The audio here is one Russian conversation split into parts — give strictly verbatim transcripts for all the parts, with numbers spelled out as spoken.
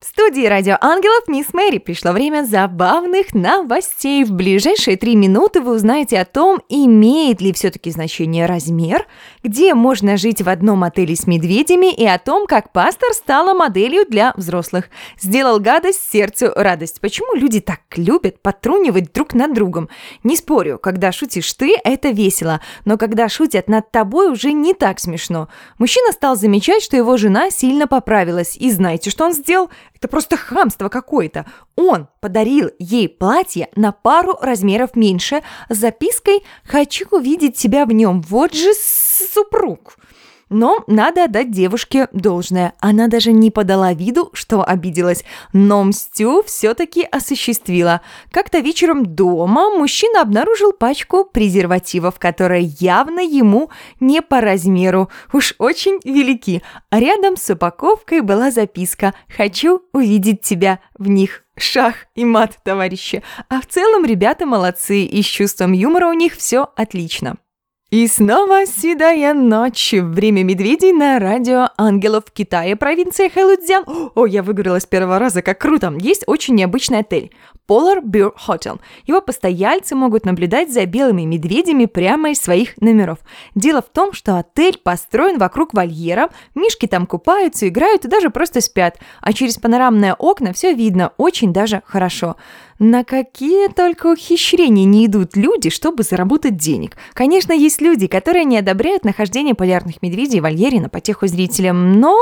В студии «Радио Ангелов» мисс Мэри. Пришло время забавных новостей. В ближайшие три минуты вы узнаете о том, имеет ли все-таки значение размер, где можно жить в одном отеле с медведями, и о том, как пастор стала моделью для взрослых. Сделал гадость, сердцу радость. Почему люди так любят подтрунивать друг над другом? Не спорю, когда шутишь ты, это весело, но когда шутят над тобой, уже не так смешно. Мужчина стал замечать, что его жена сильно поправилась, и знаете, что он сделал? Это просто хамство какое-то. Он подарил ей платье на пару размеров меньше с запиской «Хочу увидеть тебя в нем». Вот же супруг. Но надо отдать девушке должное. Она даже не подала виду, что обиделась. Но мстю все-таки осуществила. Как-то вечером дома мужчина обнаружил пачку презервативов, которые явно ему не по размеру. Уж очень велики. А рядом с упаковкой была записка «Хочу увидеть тебя в них». Шах и мат, товарищи. А в целом ребята молодцы, и с чувством юмора у них все отлично. И снова седая ночь. Время медведей на радио Ангелов в Китае, провинция Хэйлунцзян. О, я выговорила с первого раза, как круто. Есть очень необычный отель Polar Bear Hotel. Его постояльцы могут наблюдать за белыми медведями прямо из своих номеров. Дело в том, что отель построен вокруг вольера, мишки там купаются, играют и даже просто спят. А через панорамные окна все видно очень даже хорошо. На какие только ухищрения не идут люди, чтобы заработать денег. Конечно, есть люди, которые не одобряют нахождение полярных медведей в вольере на потеху зрителям, но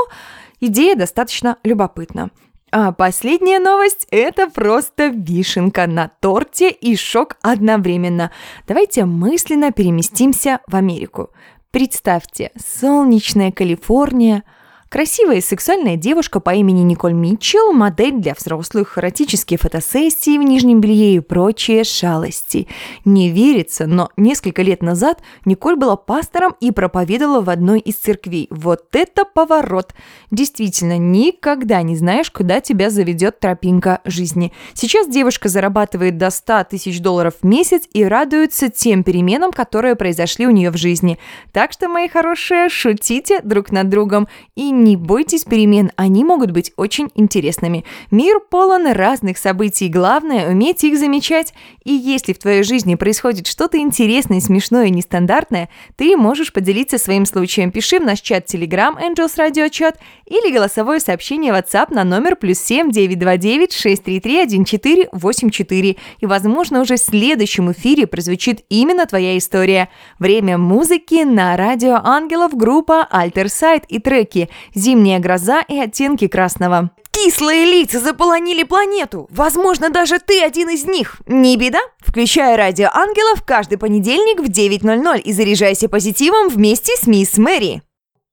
идея достаточно любопытна. А последняя новость – это просто вишенка на торте и шок одновременно. Давайте мысленно переместимся в Америку. Представьте, солнечная Калифорния. Красивая и сексуальная девушка по имени Николь Митчелл, модель для взрослых, эротические фотосессии в нижнем белье и прочие шалости. Не верится, но несколько лет назад Николь была пастором и проповедовала в одной из церквей. Вот это поворот! Действительно, никогда не знаешь, куда тебя заведет тропинка жизни. Сейчас девушка зарабатывает до сто тысяч долларов в месяц и радуется тем переменам, которые произошли у нее в жизни. Так что, мои хорошие, шутите друг над другом и не бойтесь перемен, они могут быть очень интересными. Мир полон разных событий, главное – уметь их замечать. И если в твоей жизни происходит что-то интересное, смешное и нестандартное, ты можешь поделиться своим случаем. Пиши в наш чат Telegram Angels Radio Chat или голосовое сообщение в WhatsApp на номер плюс семь девятьсот двадцать девять шестьсот тридцать три четырнадцать восемьдесят четыре. И, возможно, уже в следующем эфире прозвучит именно твоя история. Время музыки на радио Ангелов, группа Alter Side и треки «Зимняя гроза» и «Оттенки красного». Кислые лица заполонили планету. Возможно, даже ты один из них. Не беда. Включай «Радио Ангелов» каждый понедельник в девять ноль ноль и заряжайся позитивом вместе с мисс Мэри.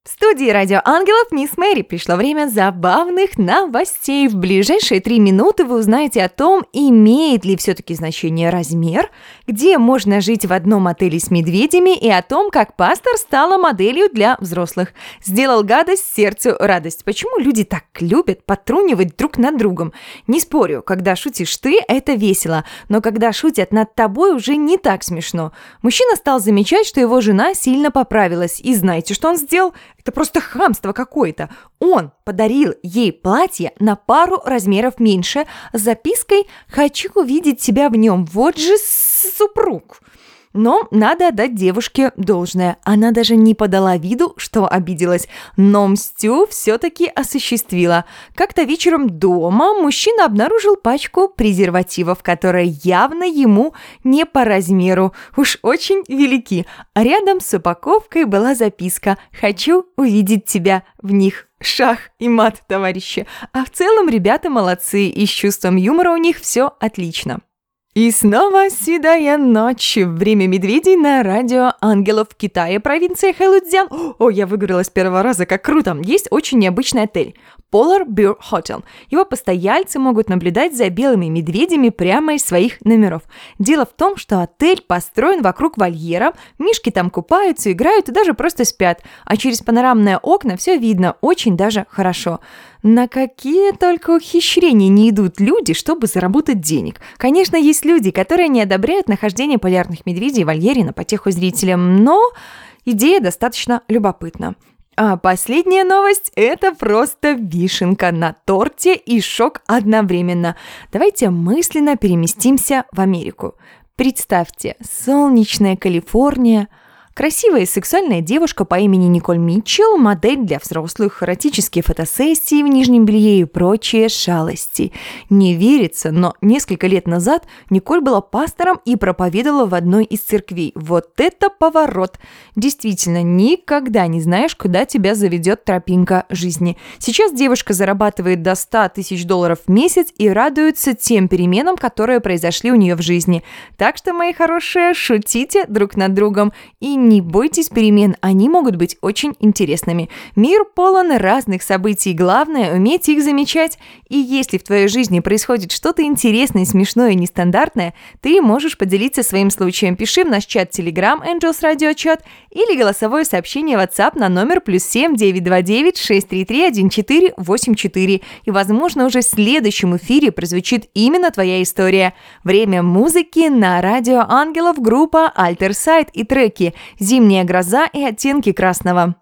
В студии «Радио Ангелов» мисс Мэри. Пришло время забавных новостей. В ближайшие три минуты вы узнаете о том, имеет ли все-таки значение размер, где можно жить в одном отеле с медведями, и о том, как пастор стала моделью для взрослых. Сделал гадость, сердцу радость. Почему люди так любят подтрунивать друг над другом? Не спорю, когда шутишь ты, это весело, но когда шутят над тобой, уже не так смешно. Мужчина стал замечать, что его жена сильно поправилась, и знаете, что он сделал? Это просто хамство какое-то. Он подарил ей платье на пару размеров меньше с запиской «Хочу увидеть тебя в нем». Вот же супруг. Но надо отдать девушке должное. Она даже не подала виду, что обиделась. Но мстю все-таки осуществила. Как-то вечером дома мужчина обнаружил пачку презервативов, которые явно ему не по размеру. Уж очень велики. А рядом с упаковкой была записка «Хочу увидеть тебя в них». Шах и мат, товарищи. А в целом ребята молодцы, и с чувством юмора у них все отлично. И снова седая ночь. Время медведей на радио Ангелов в Китае, провинция Хэйлунцзян. О, я выговорила с первого раза, как круто. Есть очень необычный отель Polar Bear Hotel. Его постояльцы могут наблюдать за белыми медведями прямо из своих номеров. Дело в том, что отель построен вокруг вольера, мишки там купаются, играют и даже просто спят. А через панорамные окна все видно очень даже хорошо. На какие только ухищрения не идут люди, чтобы заработать денег. Конечно, есть люди, которые не одобряют нахождение полярных медведей в вольере на потеху зрителям, но идея достаточно любопытна. А последняя новость – это просто вишенка на торте и шок одновременно. Давайте мысленно переместимся в Америку. Представьте, солнечная Калифорния, красивая и сексуальная девушка по имени Николь Митчелл, модель для взрослых, эротические фотосессии в нижнем белье и прочие шалости. Не верится, но несколько лет назад Николь была пастором и проповедовала в одной из церквей. Вот это поворот! Действительно, никогда не знаешь, куда тебя заведет тропинка жизни. Сейчас девушка зарабатывает до сто тысяч долларов в месяц и радуется тем переменам, которые произошли у нее в жизни. Так что, мои хорошие, шутите друг над другом и не бойтесь перемен, они могут быть очень интересными. Мир полон разных событий, главное – уметь их замечать. И если в твоей жизни происходит что-то интересное, смешное и нестандартное, ты можешь поделиться своим случаем. Пиши в наш чат Telegram Angels Radio Chat или голосовое сообщение в WhatsApp на номер плюс семь девятьсот двадцать девять шестьсот тридцать три четырнадцать восемьдесят четыре. И, возможно, уже в следующем эфире прозвучит именно твоя история. Время музыки на Радио Ангелов, группа Alter Side и треки «Зимняя гроза» и «Оттенки красного».